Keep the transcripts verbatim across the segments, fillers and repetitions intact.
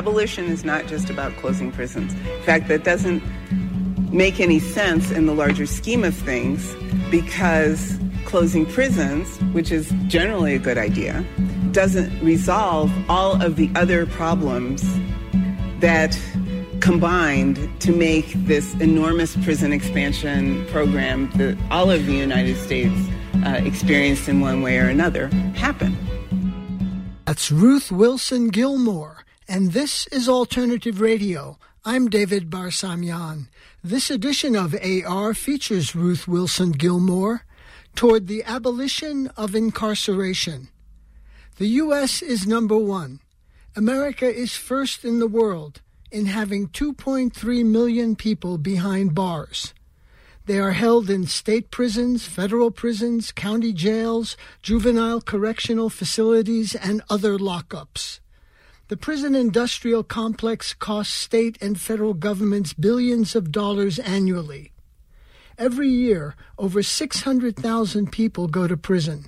abolition is not just about closing prisons. In fact, that doesn't make any sense in the larger scheme of things, because closing prisons, which is generally a good idea, doesn't resolve all of the other problems that combined to make this enormous prison expansion program that all of the United States uh, experienced in one way or another happen. That's Ruth Wilson Gilmore, and this is Alternative Radio. I'm David Barsamian. This edition of A R features Ruth Wilson Gilmore toward the abolition of incarceration. The U S is number one. America is first in the world in having two point three million people behind bars. They are held in state prisons, federal prisons, county jails, juvenile correctional facilities, and other lockups. The prison industrial complex costs state and federal governments billions of dollars annually. Every year, over six hundred thousand people go to prison.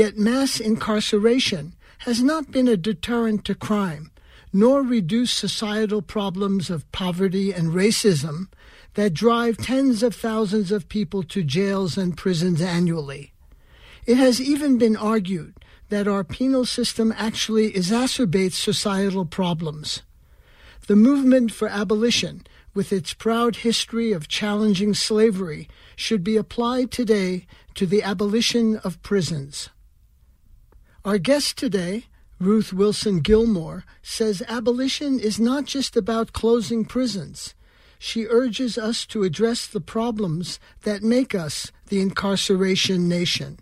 Yet mass incarceration has not been a deterrent to crime, nor reduced societal problems of poverty and racism that drive tens of thousands of people to jails and prisons annually. It has even been argued that our penal system actually exacerbates societal problems. The movement for abolition, with its proud history of challenging slavery, should be applied today to the abolition of prisons. Our guest today, Ruth Wilson Gilmore, says abolition is not just about closing prisons. She urges us to address the problems that make us the incarceration nation.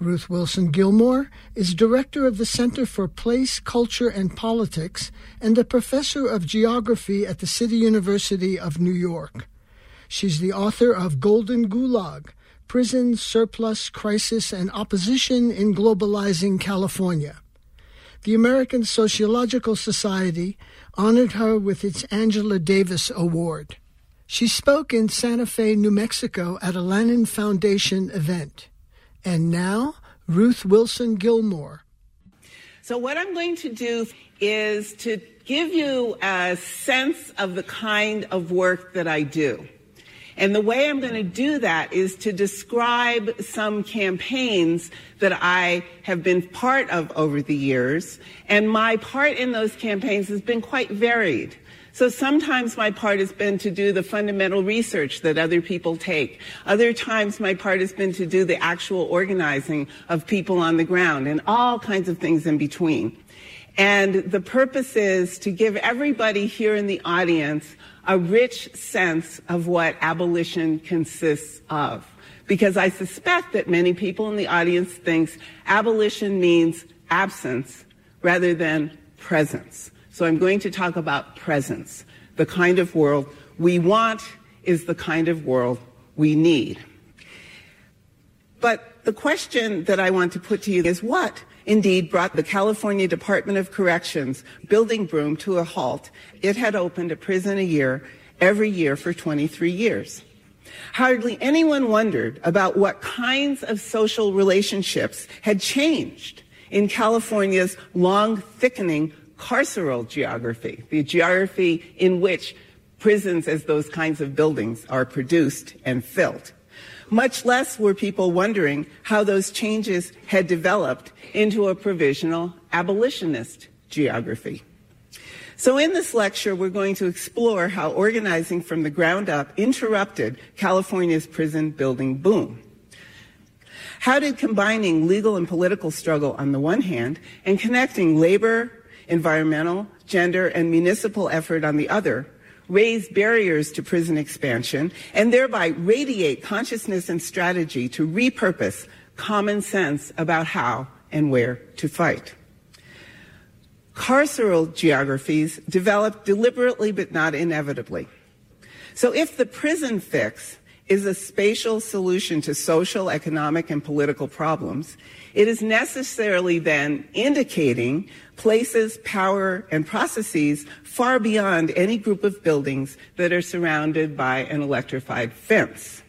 Ruth Wilson Gilmore is director of the Center for Place, Culture, and Politics and a professor of geography at the City University of New York. She's the author of Golden Gulag, Prison, Surplus, Crisis, and Opposition in Globalizing California. The American Sociological Society honored her with its Angela Davis Award. She spoke in Santa Fe, New Mexico at a Lannan Foundation event. And now, Ruth Wilson Gilmore. So what I'm going to do is to give you a sense of the kind of work that I do. And the way I'm going to do that is to describe some campaigns that I have been part of over the years. And my part in those campaigns has been quite varied. So sometimes my part has been to do the fundamental research that other people take. Other times my part has been to do the actual organizing of people on the ground and all kinds of things in between. And the purpose is to give everybody here in the audience a rich sense of what abolition consists of. Because I suspect that many people in the audience thinks abolition means absence rather than presence. So I'm going to talk about presence. The kind of world we want is the kind of world we need. But the question that I want to put to you is what indeed brought the California Department of Corrections building broom to a halt? It had opened a prison a year, every year for twenty-three years. Hardly anyone wondered about what kinds of social relationships had changed in California's long thickening carceral geography, the geography in which prisons as those kinds of buildings are produced and filled. Much less were people wondering how those changes had developed into a provisional abolitionist geography. So in this lecture, we're going to explore how organizing from the ground up interrupted California's prison building boom. How did combining legal and political struggle on the one hand and connecting labor, environmental, gender, and municipal effort on the other, raise barriers to prison expansion and thereby radiate consciousness and strategy to repurpose common sense about how and where to fight? Carceral geographies develop deliberately but not inevitably. So if the prison fix is a spatial solution to social, economic, and political problems, it is necessarily then indicating places, power, and processes far beyond any group of buildings that are surrounded by an electrified fence.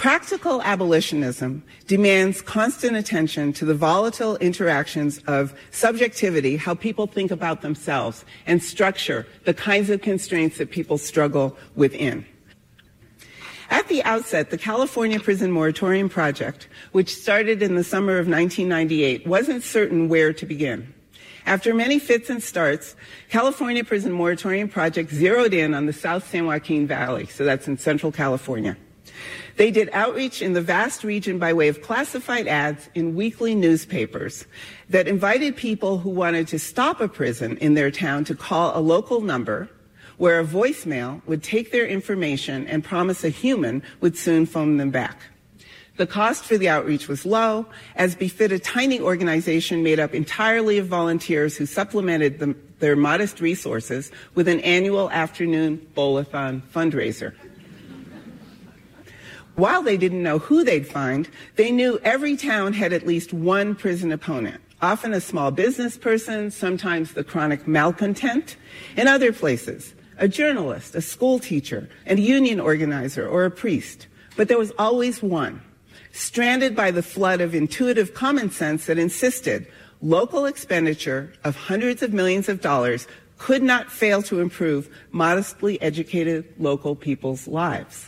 Practical abolitionism demands constant attention to the volatile interactions of subjectivity, how people think about themselves, and structure, the kinds of constraints that people struggle within. At the outset, the California Prison Moratorium Project, which started in the summer of nineteen ninety-eight, wasn't certain where to begin. After many fits and starts, California Prison Moratorium Project zeroed in on the South San Joaquin Valley, so that's in Central California. They did outreach in the vast region by way of classified ads in weekly newspapers that invited people who wanted to stop a prison in their town to call a local number where a voicemail would take their information and promise a human would soon phone them back. The cost for the outreach was low, as befit a tiny organization made up entirely of volunteers who supplemented the, their modest resources with an annual afternoon bowl-a-thon fundraiser. While they didn't know who they'd find, they knew every town had at least one prison opponent, often a small business person, sometimes the chronic malcontent, in other places, a journalist, a school teacher, a union organizer, or a priest. But there was always one, stranded by the flood of intuitive common sense that insisted local expenditure of hundreds of millions of dollars could not fail to improve modestly educated local people's lives.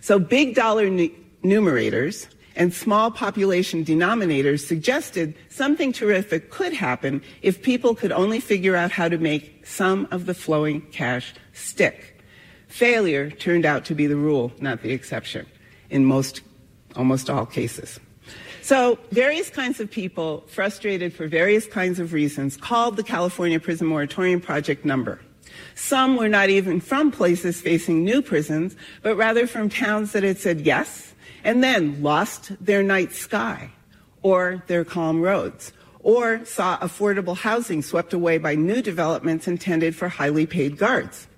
So big dollar numerators and small population denominators suggested something terrific could happen if people could only figure out how to make some of the flowing cash stick. Failure turned out to be the rule, not the exception, in most, almost all cases. So various kinds of people, frustrated for various kinds of reasons, called the California Prison Moratorium Project number. Some were not even from places facing new prisons, but rather from towns that had said yes and then lost their night sky or their calm roads or saw affordable housing swept away by new developments intended for highly paid guards.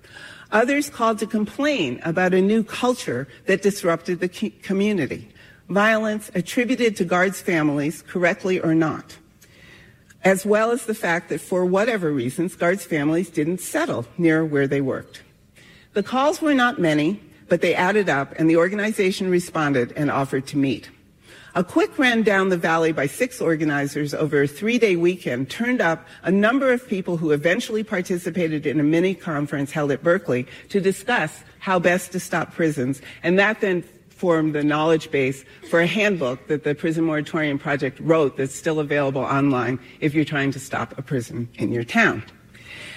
Others called to complain about a new culture that disrupted the community, violence attributed to guards' families, correctly or not, as well as the fact that for whatever reasons, guards' families didn't settle near where they worked. The calls were not many, but they added up, and the organization responded and offered to meet. A quick run down the valley by six organizers over a three-day weekend turned up a number of people who eventually participated in a mini-conference held at Berkeley to discuss how best to stop prisons, and that then formed the knowledge base for a handbook that the Prison Moratorium Project wrote that's still available online if you're trying to stop a prison in your town.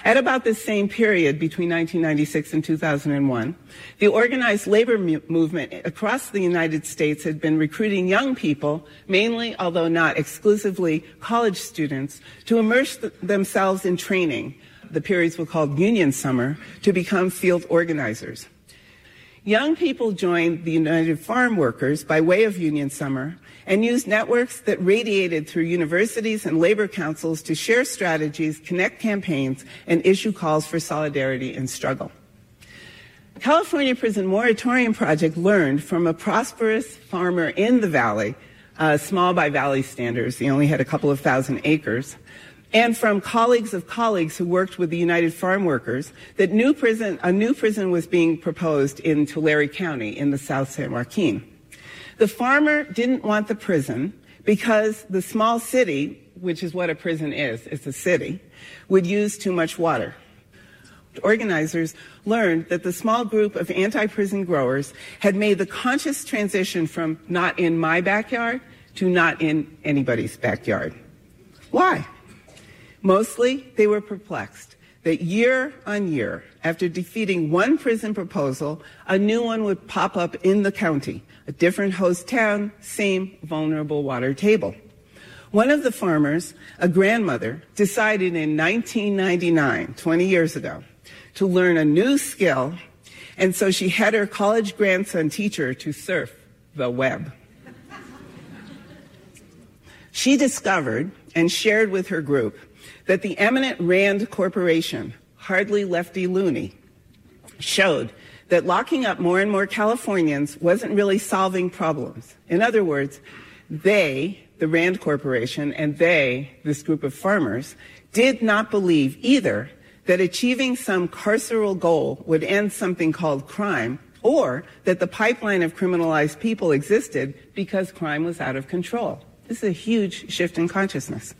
At about this same period, between nineteen ninety-six and two thousand one, the organized labor mu- movement across the United States had been recruiting young people, mainly, although not exclusively, college students, to immerse th- themselves in training. The periods were called Union Summer, to become field organizers. Young people joined the United Farm Workers by way of Union Summer and used networks that radiated through universities and labor councils to share strategies, connect campaigns, and issue calls for solidarity and struggle. California Prison Moratorium Project learned from a prosperous farmer in the valley, uh, small by valley standards, he only had a couple of thousand acres, and from colleagues of colleagues who worked with the United Farm Workers, that new prison, a new prison was being proposed in Tulare County in the South San Joaquin. The farmer didn't want the prison because the small city, which is what a prison is, it's a city, would use too much water. Organizers learned that the small group of anti-prison growers had made the conscious transition from not in my backyard to not in anybody's backyard. Why? Mostly, they were perplexed that year on year, after defeating one prison proposal, a new one would pop up in the county, a different host town, same vulnerable water table. One of the farmers, a grandmother, decided in nineteen ninety-nine, twenty years ago, to learn a new skill, and so she had her college grandson teach her to surf the web. She discovered and shared with her group that the eminent Rand Corporation, hardly lefty loony, showed that locking up more and more Californians wasn't really solving problems. In other words, they, the Rand Corporation, and they, this group of farmers, did not believe either that achieving some carceral goal would end something called crime, or that the pipeline of criminalized people existed because crime was out of control. This is a huge shift in consciousness.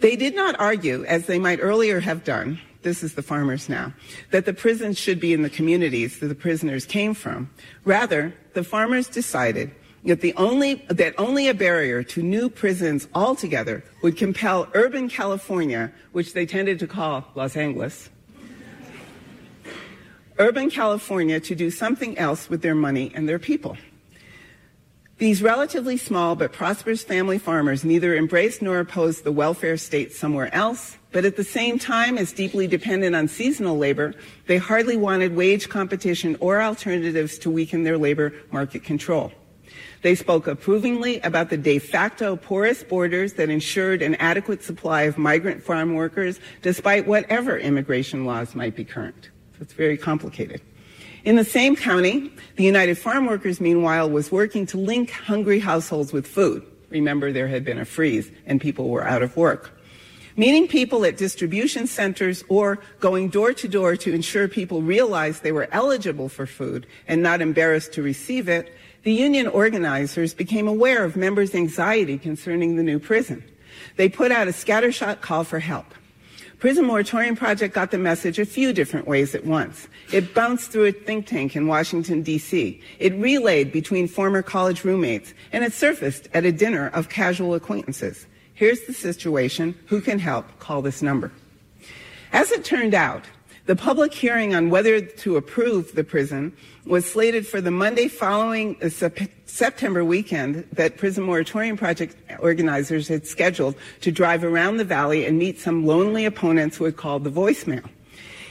They did not argue, as they might earlier have done, this is the farmers now, that the prisons should be in the communities that the prisoners came from. Rather, the farmers decided that the only, that only a barrier to new prisons altogether would compel urban California, which they tended to call Los Angeles, urban California to do something else with their money and their people. These relatively small but prosperous family farmers neither embraced nor opposed the welfare state somewhere else, but at the same time, as deeply dependent on seasonal labor, they hardly wanted wage competition or alternatives to weaken their labor market control. They spoke approvingly about the de facto porous borders that ensured an adequate supply of migrant farm workers, despite whatever immigration laws might be current. So it's very complicated. In the same county, the United Farm Workers, meanwhile, was working to link hungry households with food. Remember, there had been a freeze and people were out of work. Meeting people at distribution centers or going door to door to ensure people realized they were eligible for food and not embarrassed to receive it, the union organizers became aware of members' anxiety concerning the new prison. They put out a scattershot call for help. Prison Moratorium Project got the message a few different ways at once. It bounced through a think tank in Washington, D C. It relayed between former college roommates, and it surfaced at a dinner of casual acquaintances. Here's the situation. Who can help? Call this number. As it turned out, the public hearing on whether to approve the prison was slated for the Monday following the September weekend that Prison Moratorium Project organizers had scheduled to drive around the valley and meet some lonely opponents who had called the voicemail.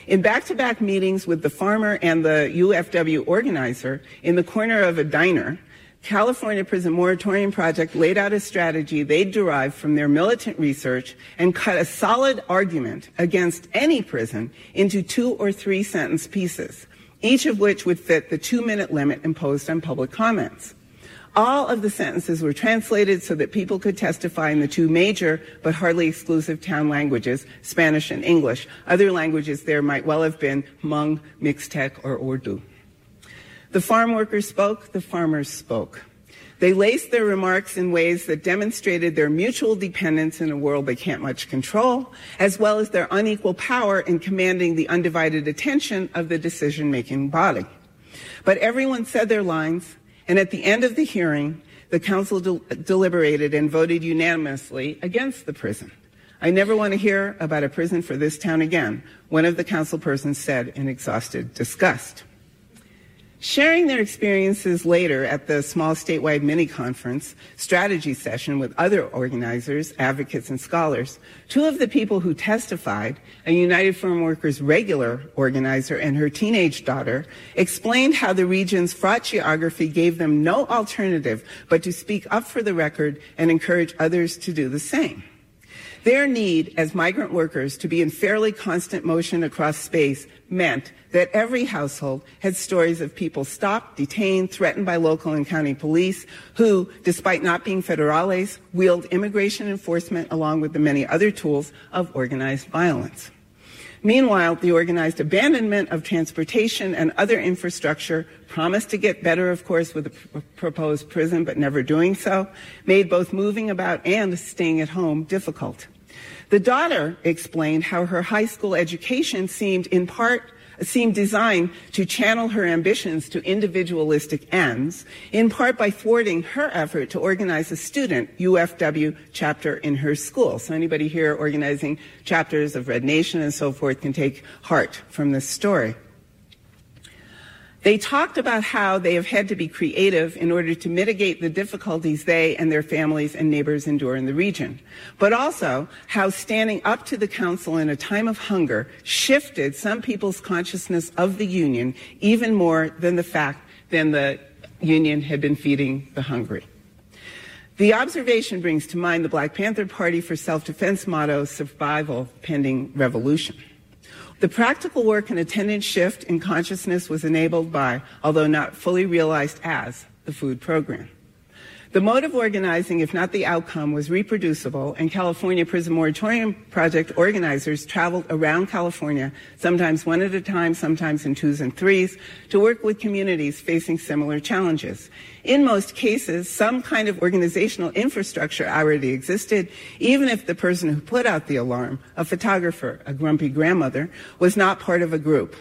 In back-to-back meetings with the farmer and the U F W organizer in the corner of a diner, California Prison Moratorium Project laid out a strategy they derived from their militant research and cut a solid argument against any prison into two or three sentence pieces, each of which would fit the two-minute limit imposed on public comments. All of the sentences were translated so that people could testify in the two major but hardly exclusive town languages, Spanish and English. Other languages there might well have been Hmong, Mixtec, or Urdu. The farm workers spoke, the farmers spoke. They laced their remarks in ways that demonstrated their mutual dependence in a world they can't much control, as well as their unequal power in commanding the undivided attention of the decision-making body. But everyone said their lines, and at the end of the hearing, the council de- deliberated and voted unanimously against the prison. "I never want to hear about a prison for this town again," one of the council persons said in exhausted disgust. Sharing their experiences later at the small statewide mini-conference strategy session with other organizers, advocates, and scholars, two of the people who testified, a United Farm Workers regular organizer and her teenage daughter, explained how the region's fraught geography gave them no alternative but to speak up for the record and encourage others to do the same. Their need as migrant workers to be in fairly constant motion across space meant that every household had stories of people stopped, detained, threatened by local and county police who, despite not being federales, wield immigration enforcement along with the many other tools of organized violence. Meanwhile, the organized abandonment of transportation and other infrastructure, promised to get better, of course, with the pr- proposed prison, but never doing so, made both moving about and staying at home difficult. The daughter explained how her high school education seemed in part seemed designed to channel her ambitions to individualistic ends, in part by thwarting her effort to organize a student U F W chapter in her school. So anybody here organizing chapters of Red Nation and so forth can take heart from this story. They talked about how they have had to be creative in order to mitigate the difficulties they and their families and neighbors endure in the region, but also how standing up to the council in a time of hunger shifted some people's consciousness of the union even more than the fact than the union had been feeding the hungry. The observation brings to mind the Black Panther Party for Self-Defense motto, "Survival Pending Revolution." The practical work and attendant shift in consciousness was enabled by, although not fully realized as, the food program. The mode of organizing, if not the outcome, was reproducible, and California Prison Moratorium Project organizers traveled around California, sometimes one at a time, sometimes in twos and threes, to work with communities facing similar challenges. In most cases, some kind of organizational infrastructure already existed, even if the person who put out the alarm, a photographer, a grumpy grandmother, was not part of a group,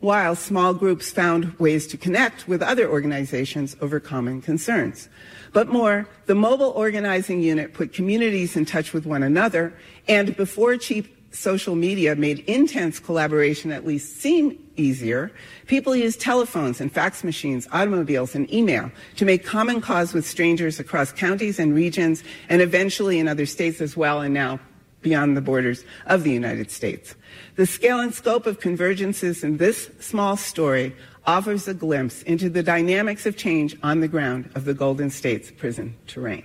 while small groups found ways to connect with other organizations over common concerns. But more, the mobile organizing unit put communities in touch with one another, and before cheap social media made intense collaboration at least seem easier, people used telephones and fax machines, automobiles, and email to make common cause with strangers across counties and regions, and eventually in other states as well, and now beyond the borders of the United States. The scale and scope of convergences in this small story offers a glimpse into the dynamics of change on the ground of the Golden State's prison terrain.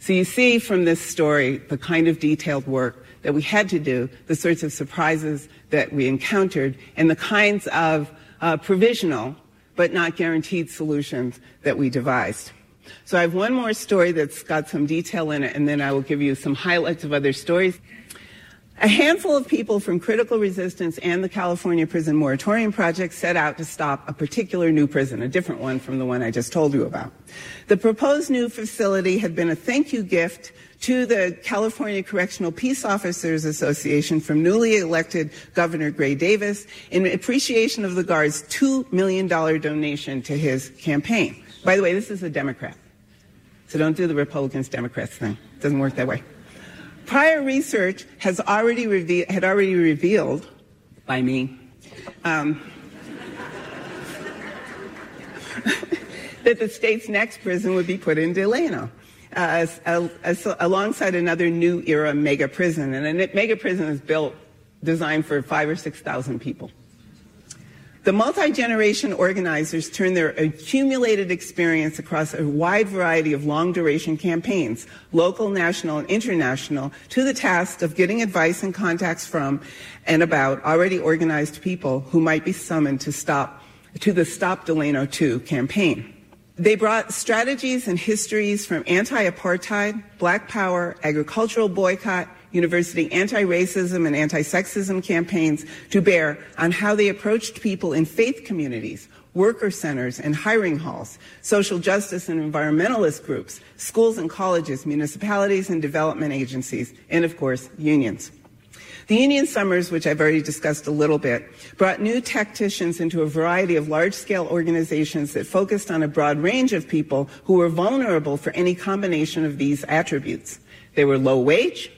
So you see from this story the kind of detailed work that we had to do, the sorts of surprises that we encountered, and the kinds of uh, provisional but not guaranteed solutions that we devised. So I have one more story that's got some detail in it, and then I will give you some highlights of other stories. A handful of people from Critical Resistance and the California Prison Moratorium Project set out to stop a particular new prison, a different one from the one I just told you about. The proposed new facility had been a thank you gift to the California Correctional Peace Officers Association from newly elected Governor Gray Davis in appreciation of the guard's two million dollars donation to his campaign. By the way, this is a Democrat, so don't do the Republicans Democrats thing. It doesn't work that way. Prior research has already reve- had already revealed, by me, um, that the state's next prison would be put in Delano, Uh, as, as, alongside another new era mega prison. And a mega prison is built, designed for five or six thousand people. The multi-generation organizers turned their accumulated experience across a wide variety of long-duration campaigns, local, national, and international, to the task of getting advice and contacts from and about already organized people who might be summoned to stop to the Stop Delano two campaign. They brought strategies and histories from anti-apartheid, black power, agricultural boycott, university anti-racism and anti-sexism campaigns to bear on how they approached people in faith communities, worker centers and hiring halls, social justice and environmentalist groups, schools and colleges, municipalities and development agencies, and of course, unions. The union summers, which I've already discussed a little bit, brought new tacticians into a variety of large-scale organizations that focused on a broad range of people who were vulnerable for any combination of these attributes. They were low wage,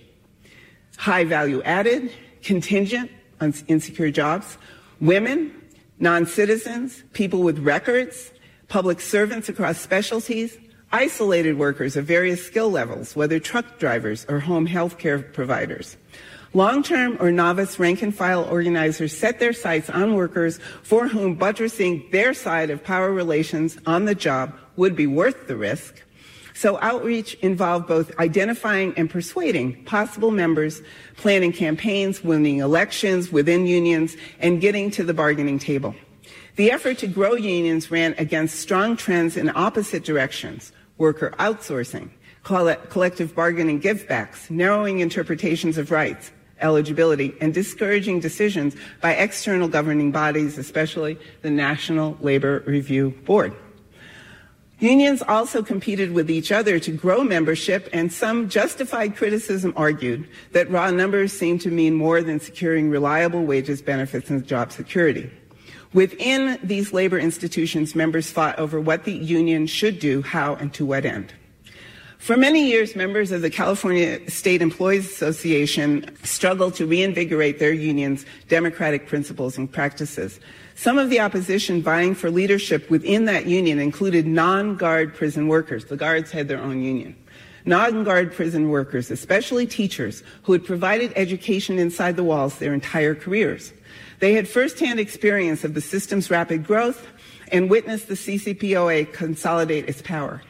high value added, contingent on insecure jobs, women, non-citizens, people with records, public servants across specialties, isolated workers of various skill levels, whether truck drivers or home health care providers. Long-term or novice rank-and-file organizers set their sights on workers for whom buttressing their side of power relations on the job would be worth the risk. So outreach involved both identifying and persuading possible members, planning campaigns, winning elections within unions, and getting to the bargaining table. The effort to grow unions ran against strong trends in opposite directions: worker outsourcing, collective bargaining givebacks, narrowing interpretations of rights, eligibility, and discouraging decisions by external governing bodies, especially the National Labor Review Board. Unions also competed with each other to grow membership, and some justified criticism argued that raw numbers seemed to mean more than securing reliable wages, benefits, and job security. Within these labor institutions, members fought over what the union should do, how, and to what end. For many years, members of the California State Employees Association struggled to reinvigorate their union's democratic principles and practices. Some of the opposition vying for leadership within that union included non-guard prison workers. The guards had their own union. Non-guard prison workers, especially teachers, who had provided education inside the walls their entire careers. They had firsthand experience of the system's rapid growth and witnessed the C C P O A consolidate its power.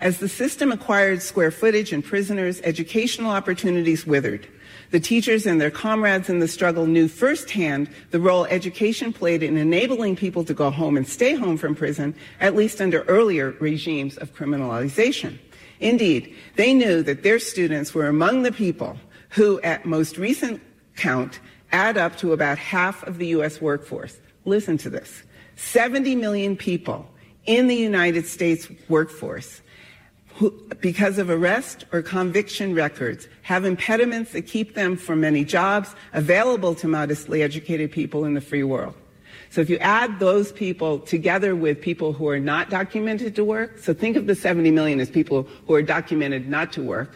As the system acquired square footage and prisoners, educational opportunities withered. The teachers and their comrades in the struggle knew firsthand the role education played in enabling people to go home and stay home from prison, at least under earlier regimes of criminalization. Indeed, they knew that their students were among the people who, at most recent count, add up to about half of the U S workforce. Listen to this. seventy million people in the United States workforce who, because of arrest or conviction records, have impediments that keep them from many jobs available to modestly educated people in the free world. So if you add those people together with people who are not documented to work, so think of the seventy million as people who are documented not to work,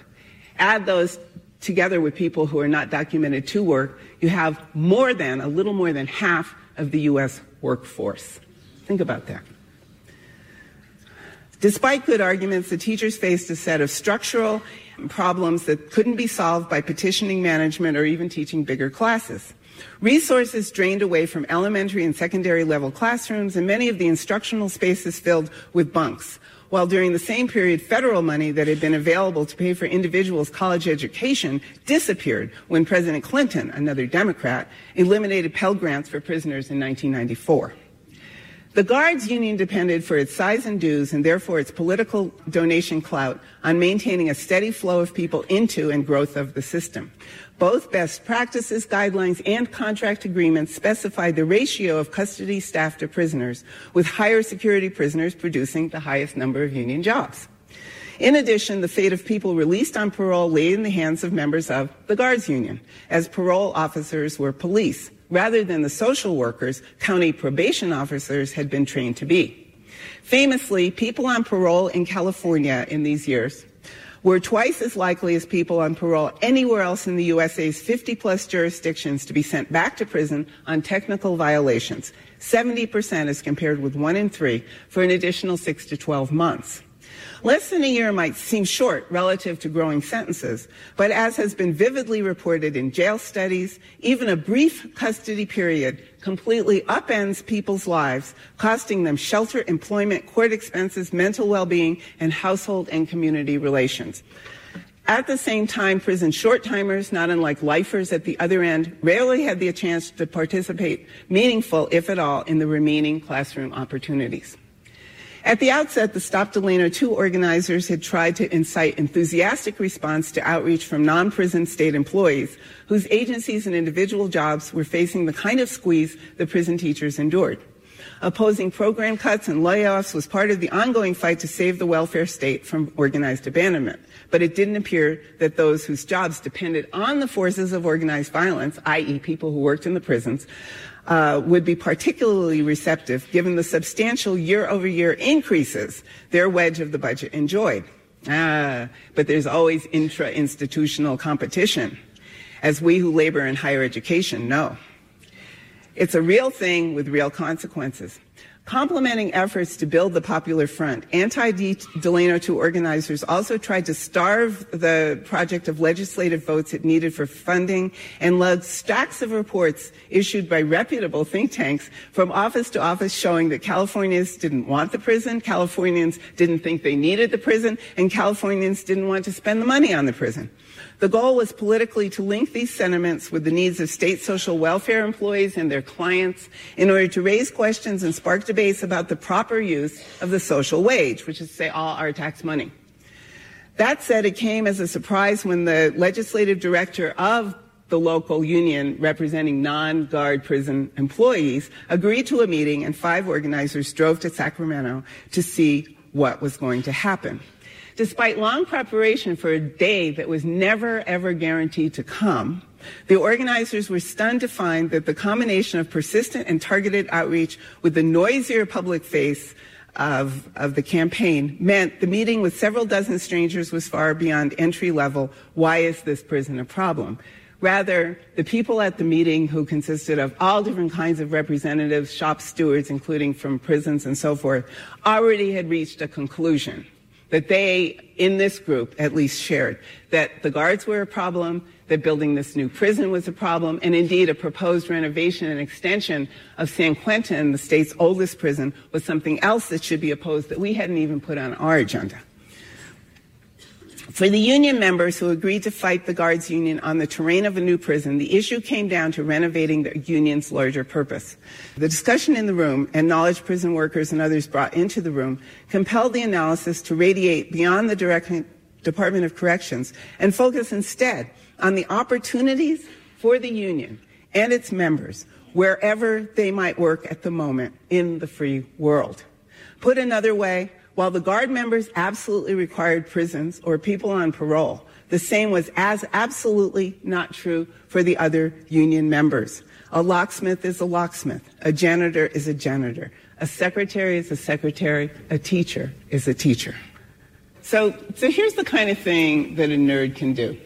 add those together with people who are not documented to work, you have more than, a little more than half of the U S workforce. Think about that. Despite good arguments, the teachers faced a set of structural problems that couldn't be solved by petitioning management or even teaching bigger classes. Resources drained away from elementary and secondary level classrooms, and many of the instructional spaces filled with bunks, while during the same period, federal money that had been available to pay for individuals' college education disappeared when President Clinton, another Democrat, eliminated Pell grants for prisoners in nineteen ninety-four. The Guards Union depended for its size and dues, and therefore its political donation clout, on maintaining a steady flow of people into and growth of the system. Both best practices, guidelines, and contract agreements specified the ratio of custody staff to prisoners, with higher security prisoners producing the highest number of union jobs. In addition, the fate of people released on parole lay in the hands of members of the Guards Union, as parole officers were police, rather than the social workers county probation officers had been trained to be. Famously, people on parole in California in these years were twice as likely as people on parole anywhere else in the U S A's fifty-plus jurisdictions to be sent back to prison on technical violations, seventy percent as compared with one in three, for an additional six to twelve months. Less than a year might seem short relative to growing sentences, but as has been vividly reported in jail studies, even a brief custody period completely upends people's lives, costing them shelter, employment, court expenses, mental well-being, and household and community relations. At the same time, prison short-timers, not unlike lifers at the other end, rarely had the chance to participate meaningful, if at all, in the remaining classroom opportunities. At the outset, the Stop Delano two organizers had tried to incite enthusiastic response to outreach from non-prison state employees whose agencies and individual jobs were facing the kind of squeeze the prison teachers endured. Opposing program cuts and layoffs was part of the ongoing fight to save the welfare state from organized abandonment. But it didn't appear that those whose jobs depended on the forces of organized violence, that is people who worked in the prisons, Uh, would be particularly receptive given the substantial year-over-year increases their wedge of the budget enjoyed. Ah, but there's always intra-institutional competition, as we who labor in higher education know. It's a real thing with real consequences. Complementing efforts to build the popular front, anti-Delano two organizers also tried to starve the project of legislative votes it needed for funding, and lugged stacks of reports issued by reputable think tanks from office to office showing that Californians didn't want the prison, Californians didn't think they needed the prison, and Californians didn't want to spend the money on the prison. The goal was politically to link these sentiments with the needs of state social welfare employees and their clients in order to raise questions and spark debates about the proper use of the social wage, which is to say all our tax money. That said, it came as a surprise when the legislative director of the local union representing non-guard prison employees agreed to a meeting, and five organizers drove to Sacramento to see what was going to happen. Despite long preparation for a day that was never, ever guaranteed to come, the organizers were stunned to find that the combination of persistent and targeted outreach with the noisier public face of, of the campaign meant the meeting with several dozen strangers was far beyond entry level, why is this prison a problem? Rather, the people at the meeting, who consisted of all different kinds of representatives, shop stewards, including from prisons and so forth, already had reached a conclusion that they, in this group at least, shared, that the guards were a problem, that building this new prison was a problem, and indeed a proposed renovation and extension of San Quentin, the state's oldest prison, was something else that should be opposed that we hadn't even put on our agenda. For the union members who agreed to fight the guards union on the terrain of a new prison, the issue came down to renovating the union's larger purpose. The discussion in the room, and knowledge prison workers and others brought into the room, compelled the analysis to radiate beyond the direct Department of Corrections and focus instead on the opportunities for the union and its members, wherever they might work at the moment in the free world. Put another way, while the guard members absolutely required prisons or people on parole, the same was as absolutely not true for the other union members. A locksmith is a locksmith. A janitor is a janitor. A secretary is a secretary. A teacher is a teacher. So, so here's the kind of thing that a nerd can do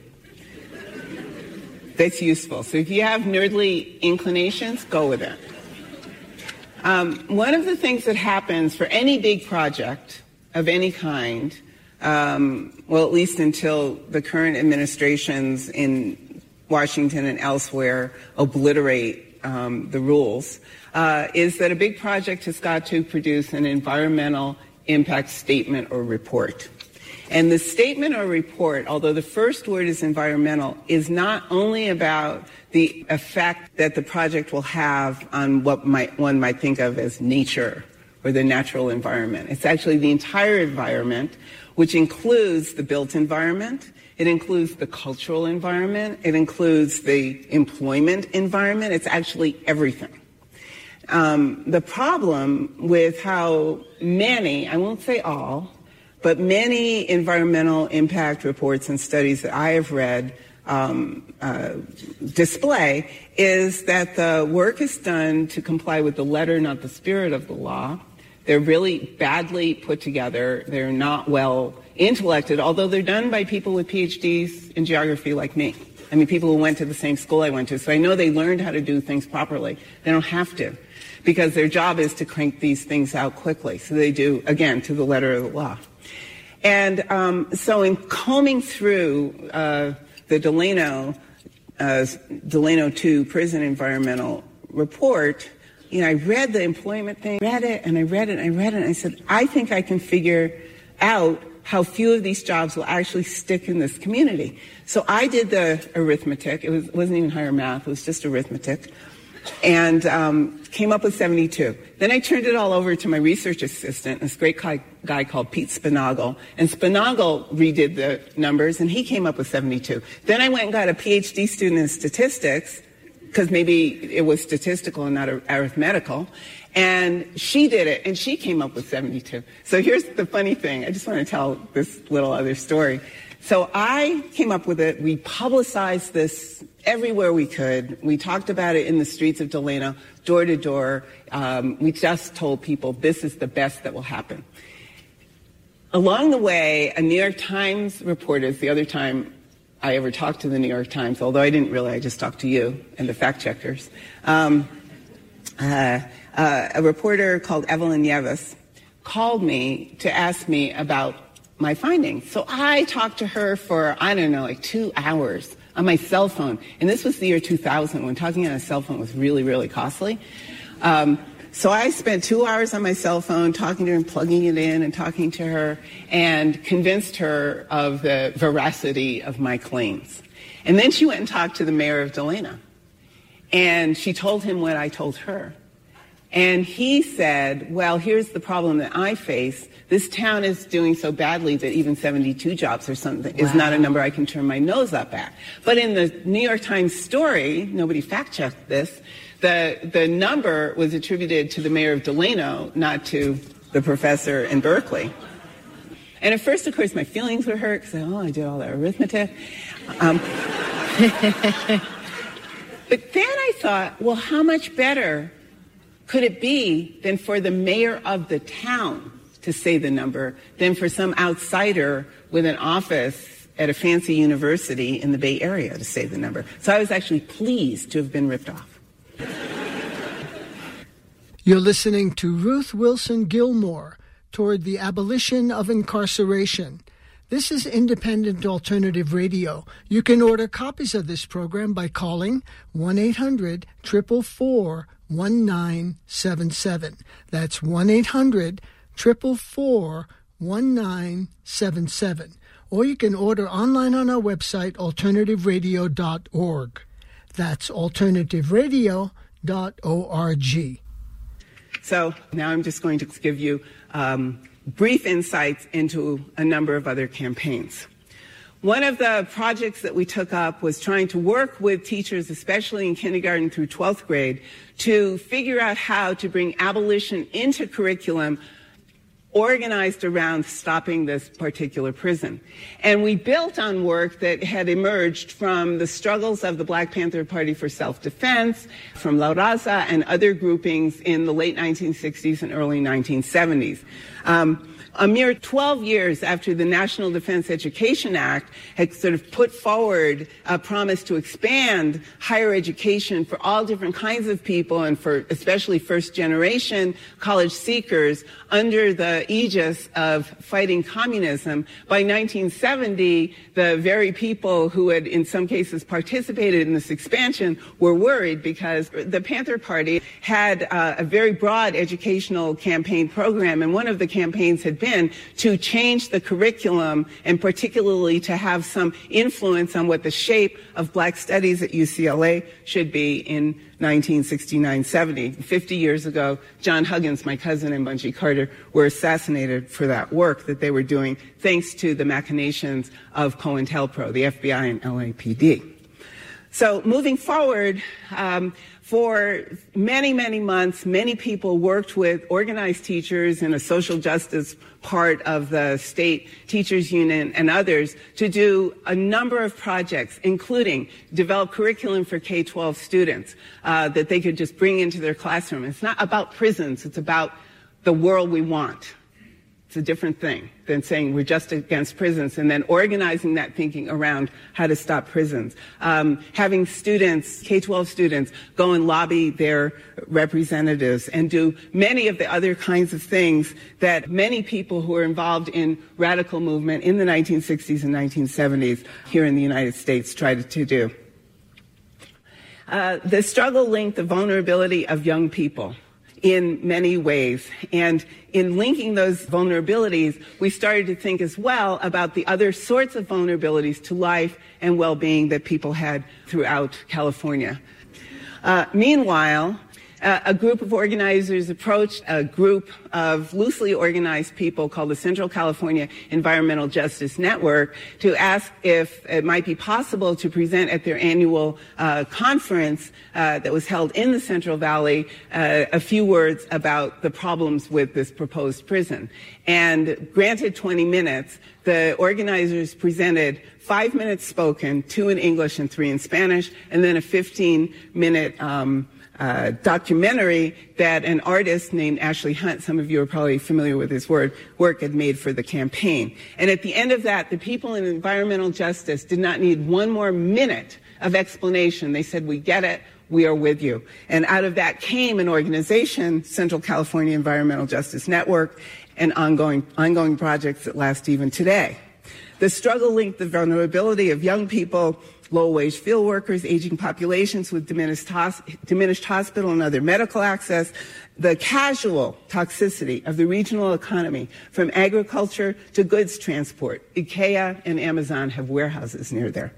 that's useful. So if you have nerdly inclinations, go with it. Um, one of the things that happens for any big project of any kind, um, well, at least until the current administrations in Washington and elsewhere obliterate um, the rules, uh, is that a big project has got to produce an environmental impact statement or report. And the statement or report, although the first word is environmental, is not only about the effect that the project will have on what might, one might think of as nature or the natural environment. It's actually the entire environment, which includes the built environment, it includes the cultural environment, it includes the employment environment, it's actually everything. Um, the problem with how many, I won't say all, but many environmental impact reports and studies that I have read Um, uh, display is that the work is done to comply with the letter, not the spirit of the law. They're really badly put together. They're not well intellected, although they're done by people with P H Ds in geography like me. I mean, people who went to the same school I went to, so I know they learned how to do things properly. They don't have to, because their job is to crank these things out quickly. So they do, again, to the letter of the law. And um, so in combing through uh, the Delano, uh, Delano two prison environmental report, you know, I read the employment thing, read it, and I read it, and I read it, and I said, I think I can figure out how few of these jobs will actually stick in this community. So I did the arithmetic. It was, wasn't even higher math. It was just arithmetic. And um, came up with seventy-two. Then I turned it all over to my research assistant, this great guy called Pete Spinagle. And Spinagle redid the numbers, and he came up with seventy-two. Then I went and got a P H D student in statistics, because maybe it was statistical and not arithmetical. And she did it, and she came up with seventy-two. So here's the funny thing. I just want to tell this little other story. So I came up with it. We publicized this everywhere we could. We talked about it in the streets of Delano, door to door. Um, we just told people this is the best that will happen. Along the way, a New York Times reporter, it's the other time I ever talked to the New York Times, although I didn't really, I just talked to you and the fact checkers. Um, uh, uh, a reporter called Evelyn Nieves called me to ask me about my findings. So I talked to her for, I don't know, like two hours on my cell phone. And this was the year two thousand, when talking on a cell phone was really, really costly. Um, so I spent two hours on my cell phone talking to her and plugging it in and talking to her and convinced her of the veracity of my claims. And then she went and talked to the mayor of Delano. And she told him what I told her. And he said, well, here's the problem that I face. This town is doing so badly that even seventy-two jobs or something wow. is not a number I can turn my nose up at. But in the New York Times story, nobody fact-checked this, the, the number was attributed to the mayor of Delano, not to the professor in Berkeley. And at first, of course, my feelings were hurt, because, oh, I did all that arithmetic. Um, but then I thought, well, how much better could it be than for the mayor of the town to say the number than for some outsider with an office at a fancy university in the Bay Area to say the number? So I was actually pleased to have been ripped off. You're listening to Ruth Wilson Gilmore, Toward the Abolition of Incarceration. This is Independent Alternative Radio. You can order copies of this program by calling one eight hundred, four four four, one nine seven seven. That's one eight hundred, four four four, one nine seven seven. or you can order online on our website, alternative radio dot org. That's alternative radio dot org. So now I'm just going to give you um, brief insights into a number of other campaigns. One of the projects that we took up was trying to work with teachers, especially in kindergarten through twelfth grade, to figure out how to bring abolition into curriculum organized around stopping this particular prison. And we built on work that had emerged from the struggles of the Black Panther Party for Self-Defense, from La Raza and other groupings in the late nineteen sixties and early nineteen seventies. Um, A mere twelve years after the National Defense Education Act had sort of put forward a promise to expand higher education for all different kinds of people and for especially first-generation college seekers under the aegis of fighting communism, by nineteen seventy, the very people who had in some cases participated in this expansion were worried because the Panther Party had uh, a very broad educational campaign program, and one of the campaigns had been Been, to change the curriculum and particularly to have some influence on what the shape of Black studies at U C L A should be in nineteen sixty-nine seventy. fifty years ago, John Huggins, my cousin, and Bungie Carter were assassinated for that work that they were doing thanks to the machinations of COINTELPRO, the F B I and L A P D. So moving forward, um, for many, many months, many people worked with organized teachers in a social justice part of the state teachers union and others to do a number of projects, including develop curriculum for K twelve students uh, that they could just bring into their classroom. It's not about prisons. It's about the world we want. It's a different thing than saying we're just against prisons, and then organizing that thinking around how to stop prisons. Um, having students, K twelve students, go and lobby their representatives and do many of the other kinds of things that many people who were involved in radical movement in the nineteen sixties and nineteen seventies here in the United States tried to do. Uh, the struggle linked the vulnerability of young people in many ways. And in linking those vulnerabilities, we started to think as well about the other sorts of vulnerabilities to life and well-being that people had throughout California. Uh, meanwhile, uh, a group of organizers approached a group of loosely organized people called the Central California Environmental Justice Network to ask if it might be possible to present at their annual uh, conference uh, that was held in the Central Valley uh, a few words about the problems with this proposed prison. And granted twenty minutes, the organizers presented five minutes spoken, two in English and three in Spanish, and then a fifteen minute um, uh, documentary that an artist named Ashley Hunt, some of you are probably familiar with his word, work had made for the campaign. And at the end of that, the people in environmental justice did not need one more minute of explanation. They said, we get it, we are with you. And out of that came an organization, Central California Environmental Justice Network, and ongoing, ongoing projects that last even today. The struggle linked the vulnerability of young people, low-wage field workers, aging populations with diminished, hos- diminished hospital and other medical access, the casual toxicity of the regional economy from agriculture to goods transport. IKEA and Amazon have warehouses near there.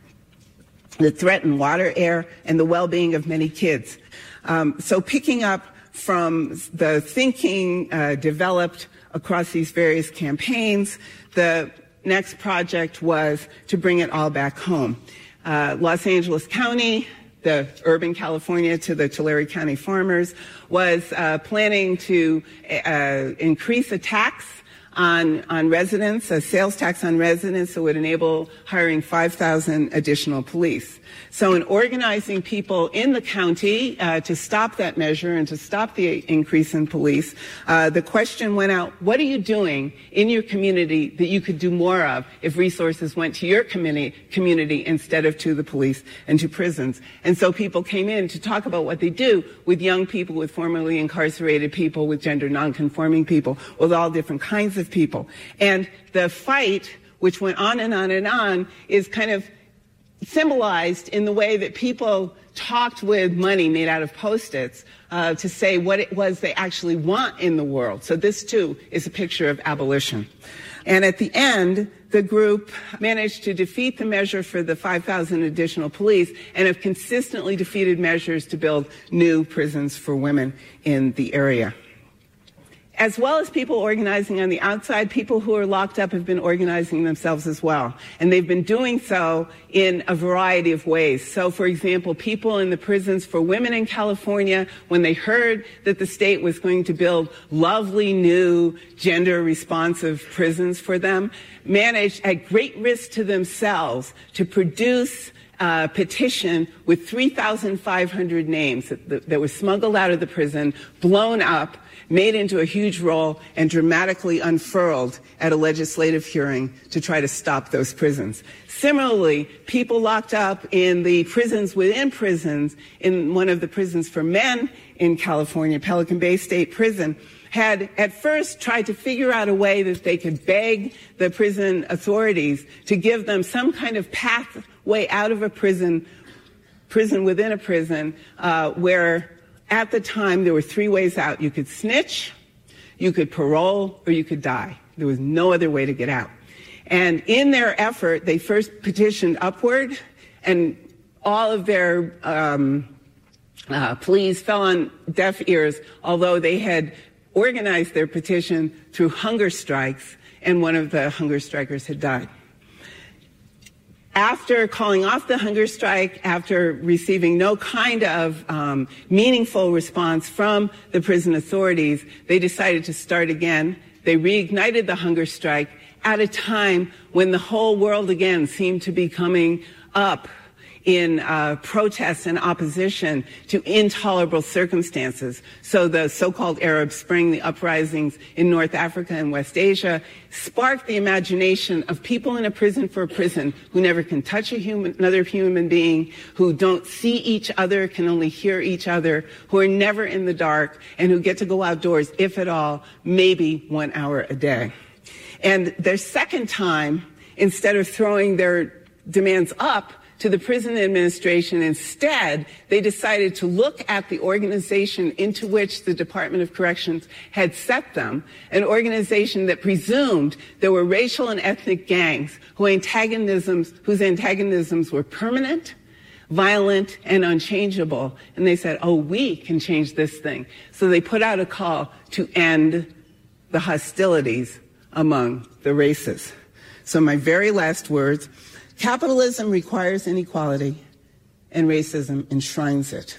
The threatened water, air, and the well-being of many kids. Um, so picking up from the thinking uh, developed across these various campaigns, the next project was to bring it all back home. Uh, Los Angeles County, the urban California to the Tulare County farmers, was uh, planning to uh, increase a tax on, on residents, a sales tax on residents, so it would enable hiring five thousand additional police. So in organizing people in the county uh, to stop that measure and to stop the increase in police, uh, the question went out, what are you doing in your community that you could do more of if resources went to your community, community instead of to the police and to prisons? And so people came in to talk about what they do with young people, with formerly incarcerated people, with gender nonconforming people, with all different kinds of people. And the fight, which went on and on and on, is kind of symbolized in the way that people talked with money made out of Post-its uh, to say what it was they actually want in the world. So this, too, is a picture of abolition. And at the end, the group managed to defeat the measure for the five thousand additional police and have consistently defeated measures to build new prisons for women in the area. As well as people organizing on the outside, people who are locked up have been organizing themselves as well. And they've been doing so in a variety of ways. So, for example, people in the prisons for women in California, when they heard that the state was going to build lovely new gender-responsive prisons for them, managed at great risk to themselves to produce Uh, petition with three thousand five hundred names that, that was smuggled out of the prison, blown up, made into a huge roll, and dramatically unfurled at a legislative hearing to try to stop those prisons. Similarly, people locked up in the prisons within prisons, in one of the prisons for men in California, Pelican Bay State Prison, had at first tried to figure out a way that they could beg the prison authorities to give them some kind of pathway out of a prison, prison within a prison, uh, where at the time there were three ways out. You could snitch, you could parole, or you could die. There was no other way to get out. And in their effort, they first petitioned upward, and all of their um, uh, pleas fell on deaf ears, although they had organized their petition through hunger strikes, and one of the hunger strikers had died. After calling off the hunger strike, after receiving no kind of um, meaningful response from the prison authorities, they decided to start again. They reignited the hunger strike at a time when the whole world again seemed to be coming up in uh, protests and opposition to intolerable circumstances. So the so-called Arab Spring, the uprisings in North Africa and West Asia, sparked the imagination of people in a prison for a prison who never can touch a human, another human being, who don't see each other, can only hear each other, who are never in the dark, and who get to go outdoors, if at all, maybe one hour a day. And their second time, instead of throwing their demands up to the prison administration, instead, they decided to look at the organization into which the Department of Corrections had set them, an organization that presumed there were racial and ethnic gangs whose antagonisms, whose antagonisms were permanent, violent, and unchangeable. And they said, oh, we can change this thing. So they put out a call to end the hostilities among the races. So my very last words: capitalism requires inequality, and racism enshrines it.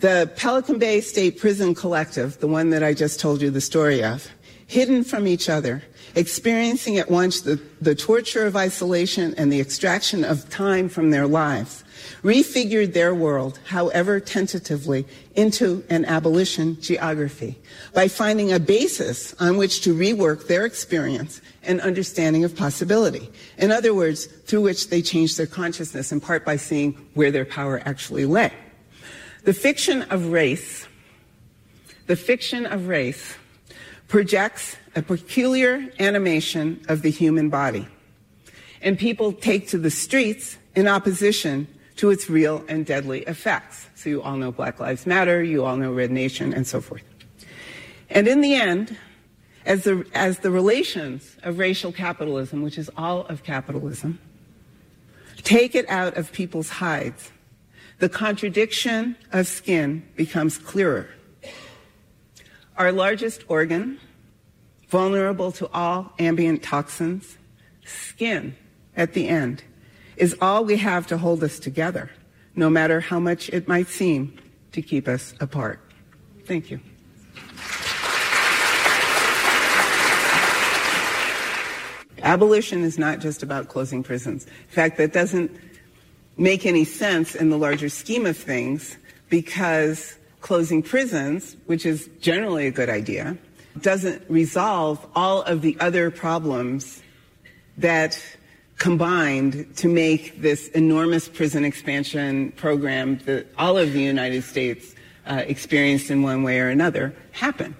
The Pelican Bay State Prison Collective, the one that I just told you the story of, hidden from each other, experiencing at once the, the torture of isolation and the extraction of time from their lives, refigured their world, however tentatively, into an abolition geography by finding a basis on which to rework their experience and understanding of possibility. In other words, through which they changed their consciousness, in part by seeing where their power actually lay. The fiction of race, the fiction of race projects a peculiar animation of the human body, and people take to the streets in opposition to its real and deadly effects. So you all know Black Lives Matter, you all know Red Nation, and so forth. And in the end, as the, as the relations of racial capitalism, which is all of capitalism, take it out of people's hides, the contradiction of skin becomes clearer. Our largest organ, vulnerable to all ambient toxins, skin at the end, is all we have to hold us together, no matter how much it might seem to keep us apart. Thank you. Abolition is not just about closing prisons. In fact, that doesn't make any sense in the larger scheme of things, because closing prisons, which is generally a good idea, doesn't resolve all of the other problems that combined to make this enormous prison expansion program that all of the United States uh, experienced in one way or another happen.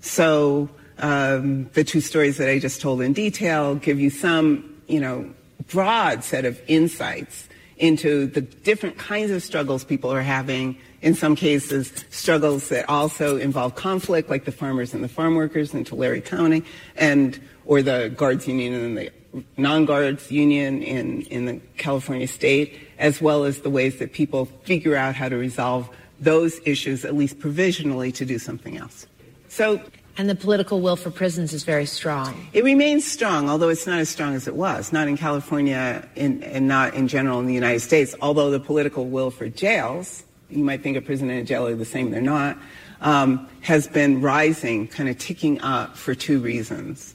So um, the two stories that I just told in detail give you some, you know, broad set of insights into the different kinds of struggles people are having. In some cases, struggles that also involve conflict, like the farmers and the farm workers in Tulare County, and or the guards union and the non-guards union in, in the California state, as well as the ways that people figure out how to resolve those issues, at least provisionally, to do something else. So, and the political will for prisons is very strong. It remains strong, although it's not as strong as it was, not in California in, and not in general in the United States, although the political will for jails, you might think a prison and a jail are the same, they're not, um, has been rising, kind of ticking up for two reasons.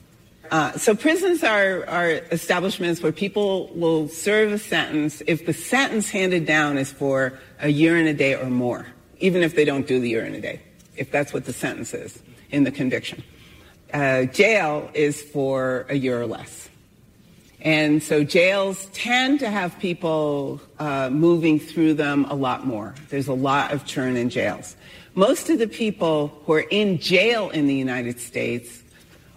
Uh, so prisons are, are establishments where people will serve a sentence if the sentence handed down is for a year and a day or more, even if they don't do the year and a day, if that's what the sentence is in the conviction. Uh, jail is for a year or less. And so jails tend to have people uh, moving through them a lot more. There's a lot of churn in jails. Most of the people who are in jail in the United States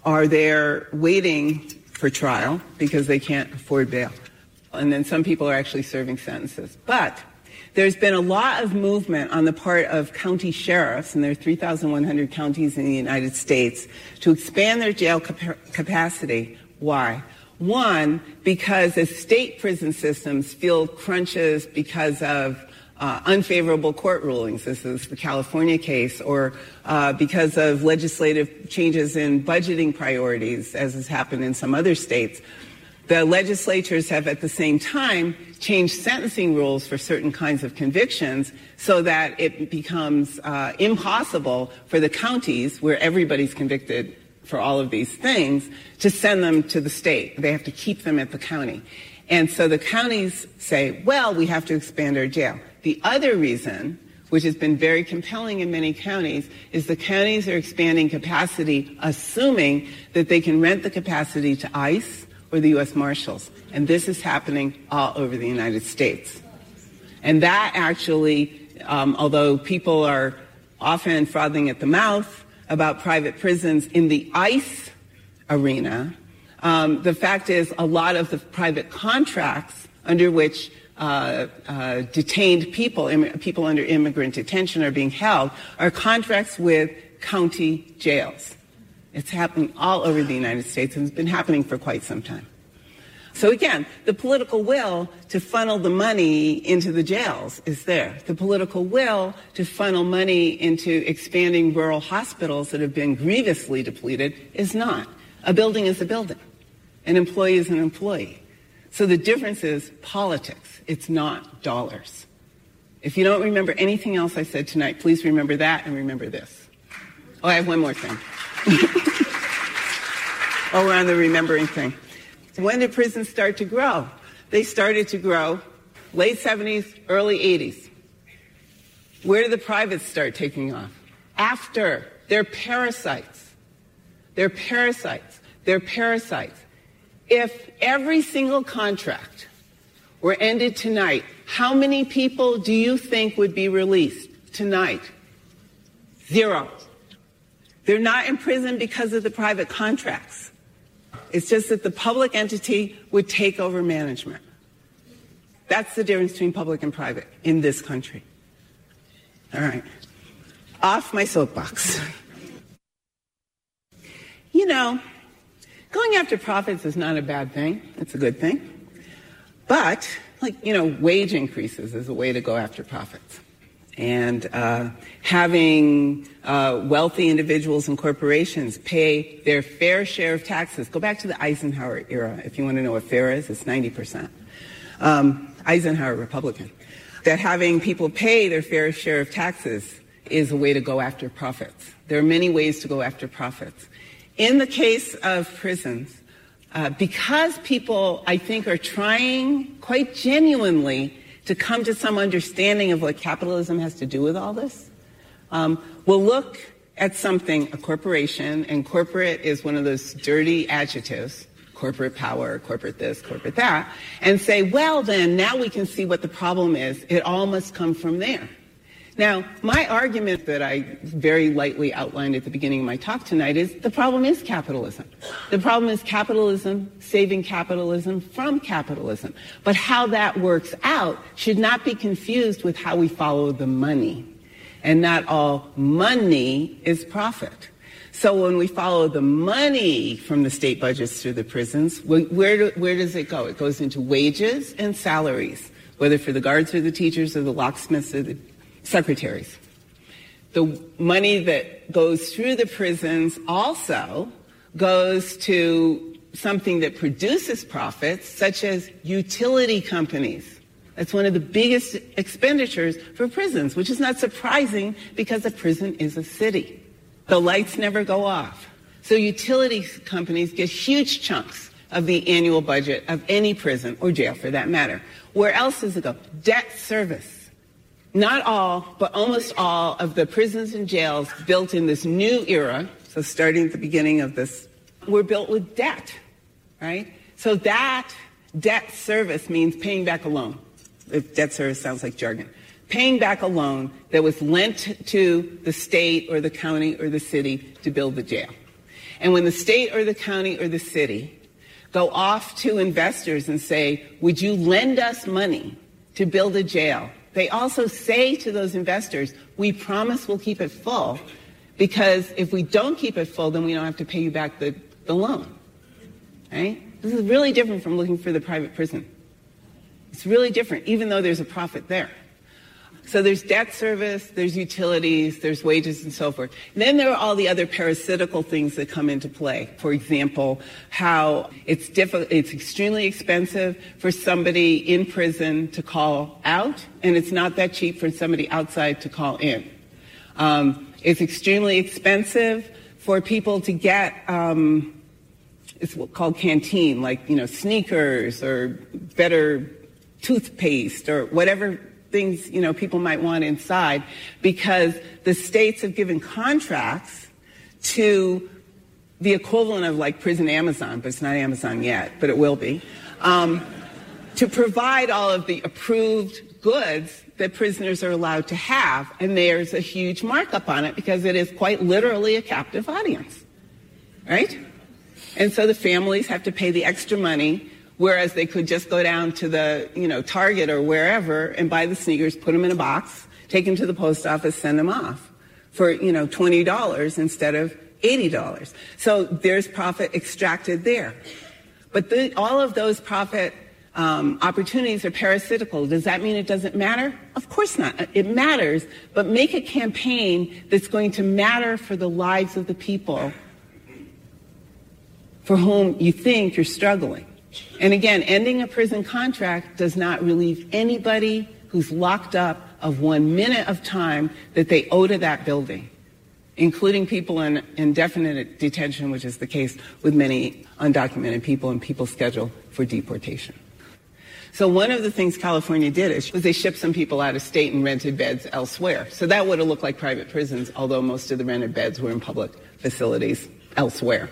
are there waiting for trial because they can't afford bail. And then some people are actually serving sentences. But there's been a lot of movement on the part of county sheriffs, and there are three thousand one hundred counties in the United States, to expand their jail cap- capacity. Why? One, because as state prison systems feel crunches because of Uh, unfavorable court rulings, this is the California case, or uh, because of legislative changes in budgeting priorities, as has happened in some other states, the legislatures have at the same time changed sentencing rules for certain kinds of convictions so that it becomes uh, impossible for the counties, where everybody's convicted for all of these things, to send them to the state. They have to keep them at the county. And so the counties say, well, we have to expand our jail. The other reason, which has been very compelling in many counties, is the counties are expanding capacity, assuming that they can rent the capacity to ICE or the U S Marshals. And this is happening all over the United States. And that actually, um, although people are often frothing at the mouth about private prisons in the ICE arena, um, the fact is a lot of the private contracts under which Uh, uh, detained people, im- people under immigrant detention are being held, are contracts with county jails. It's happening all over the United States, and it's been happening for quite some time. So again, the political will to funnel the money into the jails is there. The political will to funnel money into expanding rural hospitals that have been grievously depleted is not. A building is a building. An employee is an employee. So the difference is politics. It's not dollars. If you don't remember anything else I said tonight, please remember that and remember this. Oh, I have one more thing. Oh, we're on the remembering thing. When did prisons start to grow? They started to grow late seventies, early eighties. Where did the privates start taking off? After. They're parasites. They're parasites. They're parasites. If every single contract were ended tonight, how many people do you think would be released tonight? Zero. They're not in prison because of the private contracts. It's just that the public entity would take over management. That's the difference between public and private in this country. All right. Off my soapbox. You know, going after profits is not a bad thing. It's a good thing. But, like, you know, wage increases is a way to go after profits. And uh, having uh, wealthy individuals and corporations pay their fair share of taxes. Go back to the Eisenhower era. If you want to know what fair is, it's ninety percent. Um, Eisenhower, Republican. That having people pay their fair share of taxes is a way to go after profits. There are many ways to go after profits. In the case of prisons, uh, because people, I think, are trying quite genuinely to come to some understanding of what capitalism has to do with all this, um, we'll look at something, a corporation, and corporate is one of those dirty adjectives, corporate power, corporate this, corporate that, and say, well, then, now we can see what the problem is. It all must come from there. Now, my argument that I very lightly outlined at the beginning of my talk tonight is the problem is capitalism. The problem is capitalism, saving capitalism from capitalism. But how that works out should not be confused with how we follow the money. And not all money is profit. So when we follow the money from the state budgets through the prisons, where, do, where does it go? It goes into wages and salaries, whether for the guards or the teachers or the locksmiths or the secretaries. The money that goes through the prisons also goes to something that produces profits, such as utility companies. That's one of the biggest expenditures for prisons, which is not surprising because a prison is a city. The lights never go off. So utility companies get huge chunks of the annual budget of any prison or jail for that matter. Where else does it go? Debt service. Not all, but almost all of the prisons and jails built in this new era, so starting at the beginning of this, were built with debt, right? So that debt service means paying back a loan. If debt service sounds like jargon. Paying back a loan that was lent to the state or the county or the city to build the jail. And when the state or the county or the city go off to investors and say, would you lend us money to build a jail? They also say to those investors, we promise we'll keep it full, because if we don't keep it full, then we don't have to pay you back the, the loan, right? This is really different from looking for the private prison. It's really different, even though there's a profit there. So there's debt service, there's utilities, there's wages and so forth. And then there are all the other parasitical things that come into play. For example, how it's diffi- it's extremely expensive for somebody in prison to call out, and it's not that cheap for somebody outside to call in. Um, it's extremely expensive for people to get, um, it's called canteen, like, you know, sneakers or better toothpaste or whatever things, you know, people might want inside, because the states have given contracts to the equivalent of like prison Amazon, but it's not Amazon yet, but it will be, um, to provide all of the approved goods that prisoners are allowed to have. And there's a huge markup on it because it is quite literally a captive audience, right? And so the families have to pay the extra money, whereas they could just go down to the, you know, Target or wherever and buy the sneakers, put them in a box, take them to the post office, send them off for, you know, twenty dollars instead of eighty dollars. So there's profit extracted there. But the, all of those profit um, opportunities are parasitical. Does that mean it doesn't matter? Of course not. It matters, but make a campaign that's going to matter for the lives of the people for whom you think you're struggling. And again, ending a prison contract does not relieve anybody who's locked up of one minute of time that they owe to that building, including people in indefinite detention, which is the case with many undocumented people and people scheduled for deportation. So one of the things California did is was they shipped some people out of state and rented beds elsewhere. So that would have looked like private prisons, although most of the rented beds were in public facilities elsewhere.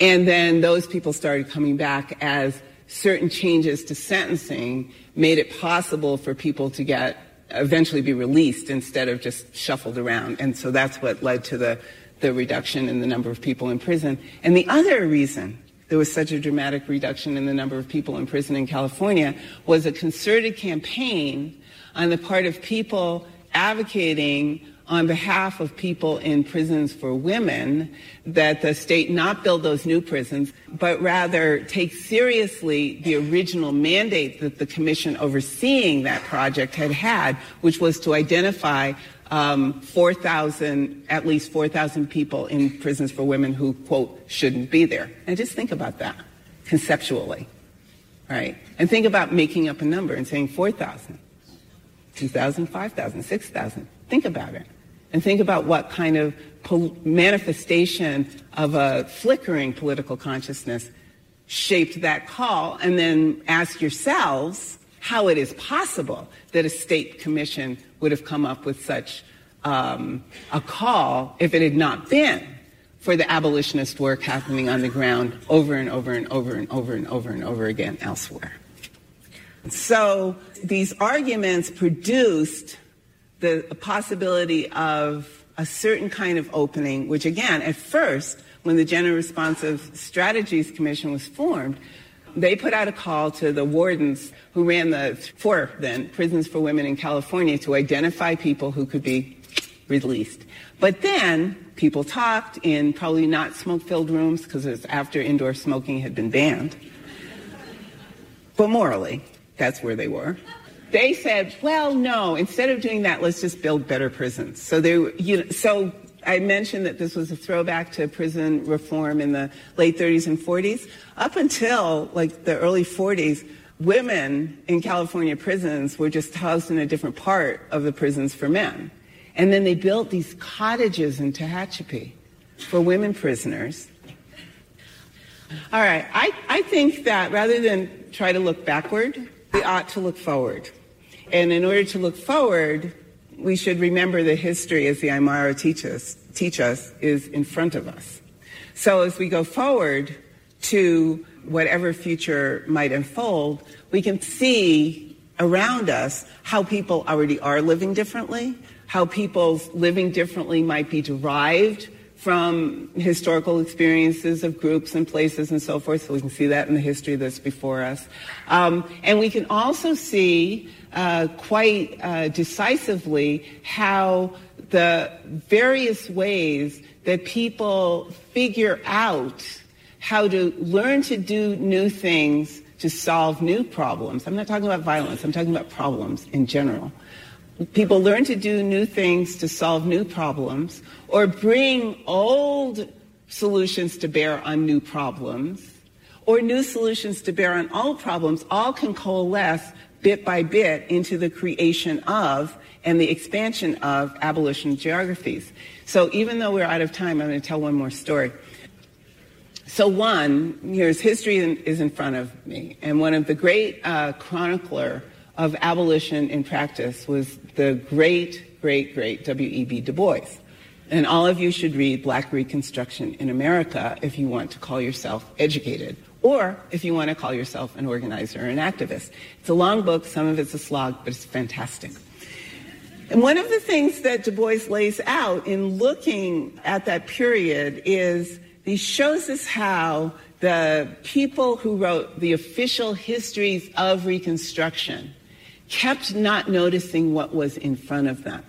And then those people started coming back as certain changes to sentencing made it possible for people to get eventually be released instead of just shuffled around. And so that's what led to the, the reduction in the number of people in prison. And the other reason there was such a dramatic reduction in the number of people in prison in California was a concerted campaign on the part of people advocating on behalf of people in prisons for women, that the state not build those new prisons, but rather take seriously the original mandate that the commission overseeing that project had had, which was to identify um, four thousand, at least four thousand people in prisons for women who, quote, shouldn't be there. And just think about that conceptually, right? And think about making up a number and saying four thousand, two thousand, five thousand, six thousand. Think about it. And think about what kind of pol- manifestation of a flickering political consciousness shaped that call, and then ask yourselves how it is possible that a state commission would have come up with such um, a call if it had not been for the abolitionist work happening on the ground over and over and over and over and over and over again elsewhere. So these arguments produced the possibility of a certain kind of opening, which again, at first, when the Gender Responsive Strategies Commission was formed, they put out a call to the wardens who ran the four then prisons for women in California to identify people who could be released. But then people talked in probably not smoke-filled rooms, because it was after indoor smoking had been banned. But morally, that's where they were. They said, well, no, instead of doing that, let's just build better prisons. So they, you know, so I mentioned that this was a throwback to prison reform in the late thirties and forties. Up until like the early forties, women in California prisons were just housed in a different part of the prisons for men. And then they built these cottages in Tehachapi for women prisoners. All right, I, I think that rather than try to look backward, we ought to look forward. And in order to look forward, we should remember that history, as the Aymara teach us, teach us, is in front of us. So as we go forward to whatever future might unfold, we can see around us how people already are living differently, how people's living differently might be derived from historical experiences of groups and places and so forth, so we can see that in the history that's before us. Um, and we can also see uh, quite uh, decisively how the various ways that people figure out how to learn to do new things to solve new problems. I'm not talking about violence, I'm talking about problems in general. People learn to do new things to solve new problems, or bring old solutions to bear on new problems, or new solutions to bear on old problems, all can coalesce bit by bit into the creation of and the expansion of abolition geographies. So even though we're out of time, I'm going to tell one more story. So one, here's history in, is in front of me, and one of the great uh, chronicler of abolition in practice was the great, great, great W E B Du Bois. And all of you should read Black Reconstruction in America if you want to call yourself educated, or if you want to call yourself an organizer or an activist. It's a long book, some of it's a slog, but it's fantastic. And one of the things that Du Bois lays out in looking at that period is he shows us how the people who wrote the official histories of Reconstruction kept not noticing what was in front of them,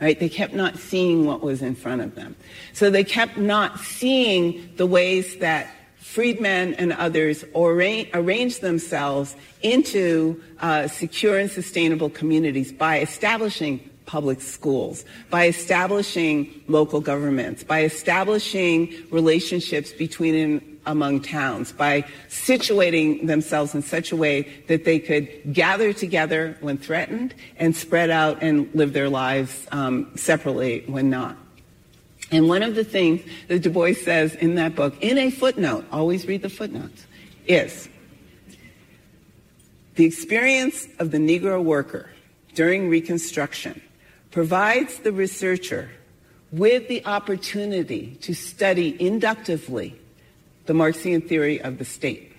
right? They kept not seeing what was in front of them. So they kept not seeing the ways that freedmen and others arra- arranged themselves into uh, secure and sustainable communities by establishing public schools, by establishing local governments, by establishing relationships between and among towns, by situating themselves in such a way that they could gather together when threatened and spread out and live their lives um, separately when not. And one of the things that Du Bois says in that book, in a footnote, always read the footnotes, is the experience of the Negro worker during Reconstruction provides the researcher with the opportunity to study inductively the Marxian theory of the state.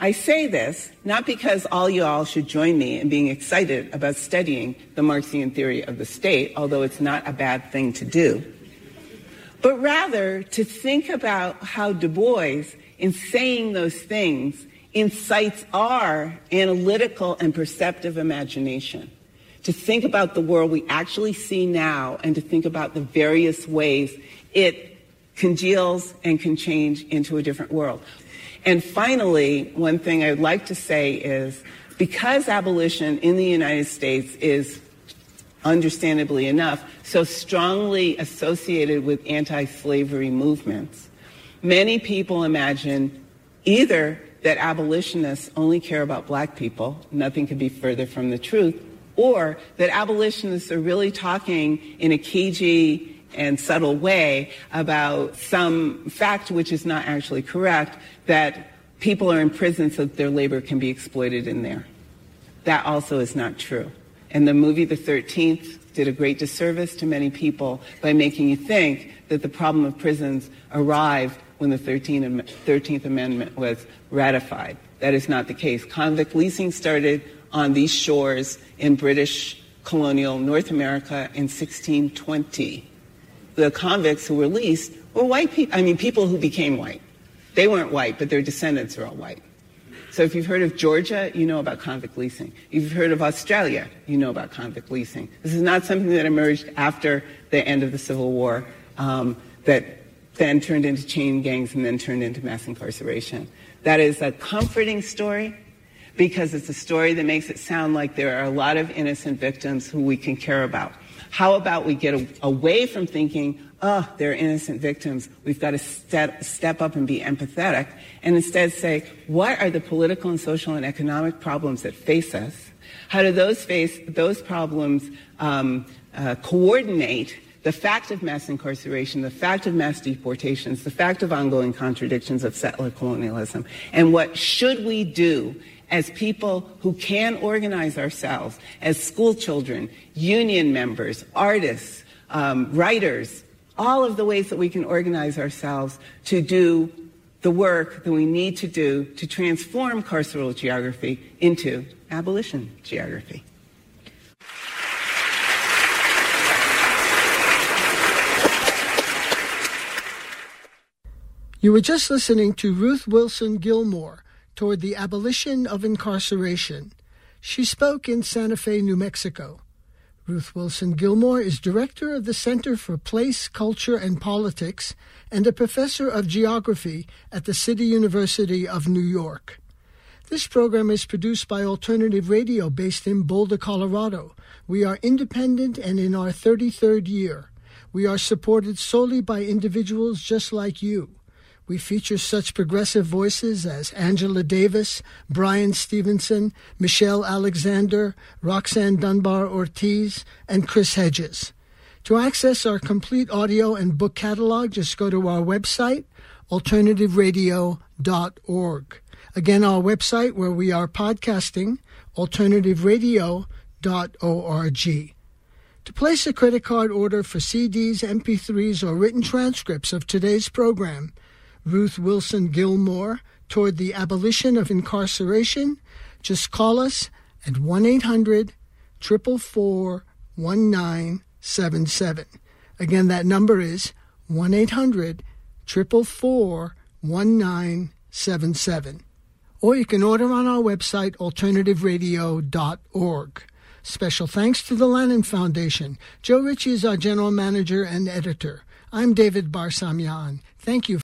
I say this not because all you all should join me in being excited about studying the Marxian theory of the state, although it's not a bad thing to do, but rather to think about how Du Bois, in saying those things, incites our analytical and perceptive imagination, to think about the world we actually see now and to think about the various ways it congeals and can change into a different world. And finally, one thing I'd like to say is, because abolition in the United States is, understandably enough, so strongly associated with anti-slavery movements, many people imagine either that abolitionists only care about black people, nothing could be further from the truth, or that abolitionists are really talking in a cagey and subtle way about some fact which is not actually correct, that people are in prison so that their labor can be exploited in there. That also is not true. And the movie The thirteenth did a great disservice to many people by making you think that the problem of prisons arrived when the thirteenth Amendment was ratified. That is not the case. Convict leasing started on these shores in British colonial North America in sixteen twenty. The convicts who were leased were white people. I mean, people who became white. They weren't white, but their descendants are all white. So if you've heard of Georgia, you know about convict leasing. If you've heard of Australia, you know about convict leasing. This is not something that emerged after the end of the Civil War um, that then turned into chain gangs and then turned into mass incarceration. That is a comforting story because it's a story that makes it sound like there are a lot of innocent victims who we can care about. How about we get a- away from thinking, oh, they're innocent victims, we've got to step, step up and be empathetic, and instead say, what are the political and social and economic problems that face us? How do those face those problems um, uh, coordinate the fact of mass incarceration, the fact of mass deportations, the fact of ongoing contradictions of settler colonialism, and what should we do as people who can organize ourselves, as school children, union members, artists, um, writers, all of the ways that we can organize ourselves to do the work that we need to do to transform carceral geography into abolition geography. You were just listening to Ruth Wilson Gilmore, Toward the Abolition of Incarceration. She spoke in Santa Fe, New Mexico. Ruth Wilson Gilmore is director of the Center for Place, Culture, and Politics and a professor of geography at the City University of New York. This program is produced by Alternative Radio based in Boulder, Colorado. We are independent and in our thirty-third year. We are supported solely by individuals just like you. We feature such progressive voices as Angela Davis, Brian Stevenson, Michelle Alexander, Roxanne Dunbar-Ortiz, and Chris Hedges. To access our complete audio and book catalog, just go to our website, alternative radio dot org. Again, our website where we are podcasting, alternative radio dot org. To place a credit card order for C Ds, M P threes, or written transcripts of today's program, Ruth Wilson Gilmore, Toward the Abolition of Incarceration, just call us at one eight hundred, four four four, one nine seven seven. Again, that number is one eight hundred, four four four, one nine seven seven. Or you can order on our website, alternative radio dot org. Special thanks to the Lannan Foundation. Joe Ritchie is our general manager and editor. I'm David Barsamian. Thank you.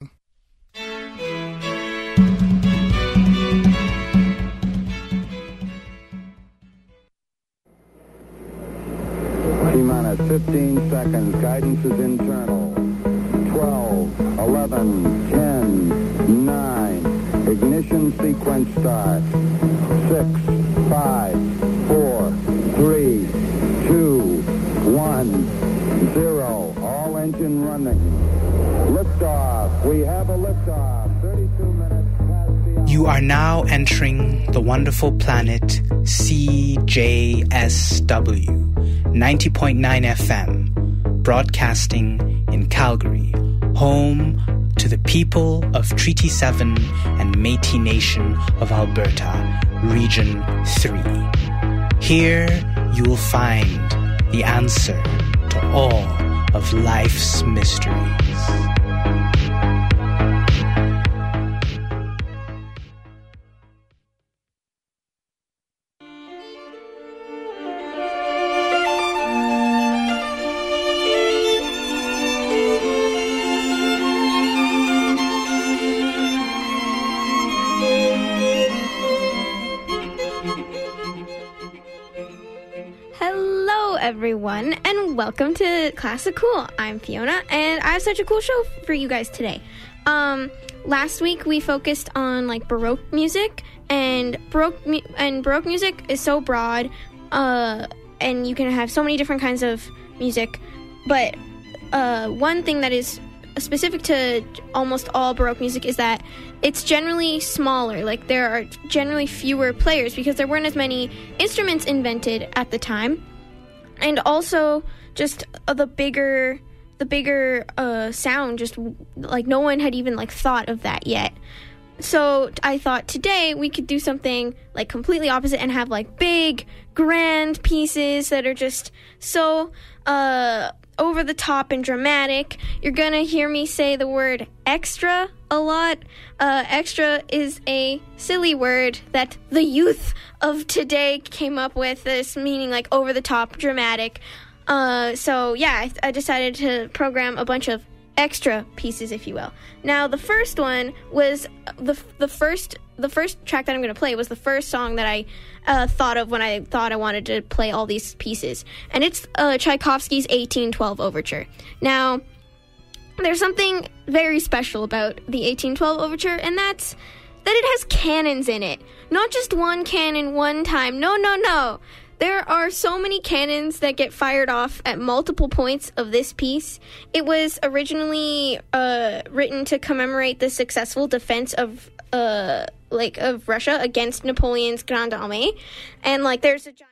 Minus fifteen seconds. Guidance is internal. twelve, eleven, ten, nine. Ignition sequence start. six, five, four, three, two, one, zero. All engine running. Liftoff. We have a liftoff. thirty-two minutes past the hour. You are now entering the wonderful planet C J S W. ninety point nine F M, broadcasting in Calgary, home to the people of Treaty seven and Métis Nation of Alberta, Region three. Here you will find the answer to all of life's mysteries. Welcome to Class of Cool. I'm Fiona, and I have such a cool show for you guys today. Um, last week we focused on like Baroque music, and Baroque mu- and Baroque music is so broad, uh, and you can have so many different kinds of music. But uh, one thing that is specific to almost all Baroque music is that it's generally smaller. Like there are generally fewer players because there weren't as many instruments invented at the time, and also. Just uh, the bigger, the bigger uh, sound. Just like no one had even like thought of that yet. So I thought today we could do something like completely opposite and have like big, grand pieces that are just so uh, over the top and dramatic. You're gonna hear me say the word extra a lot. Uh, extra is a silly word that the youth of today came up with, this meaning like over the top, dramatic. Uh, so yeah, I, I decided to program a bunch of extra pieces, if you will. Now, the first one was the the first the first track that I'm going to play was the first song that I uh, thought of when I thought I wanted to play all these pieces, and it's uh, Tchaikovsky's eighteen twelve Overture. Now, there's something very special about the eighteen twelve Overture, and that's that it has cannons in it. Not just one cannon one time. No, no, no. There are so many cannons that get fired off at multiple points of this piece. It was originally uh, written to commemorate the successful defense of, uh, like, of Russia against Napoleon's Grande Armée, and like there's a giant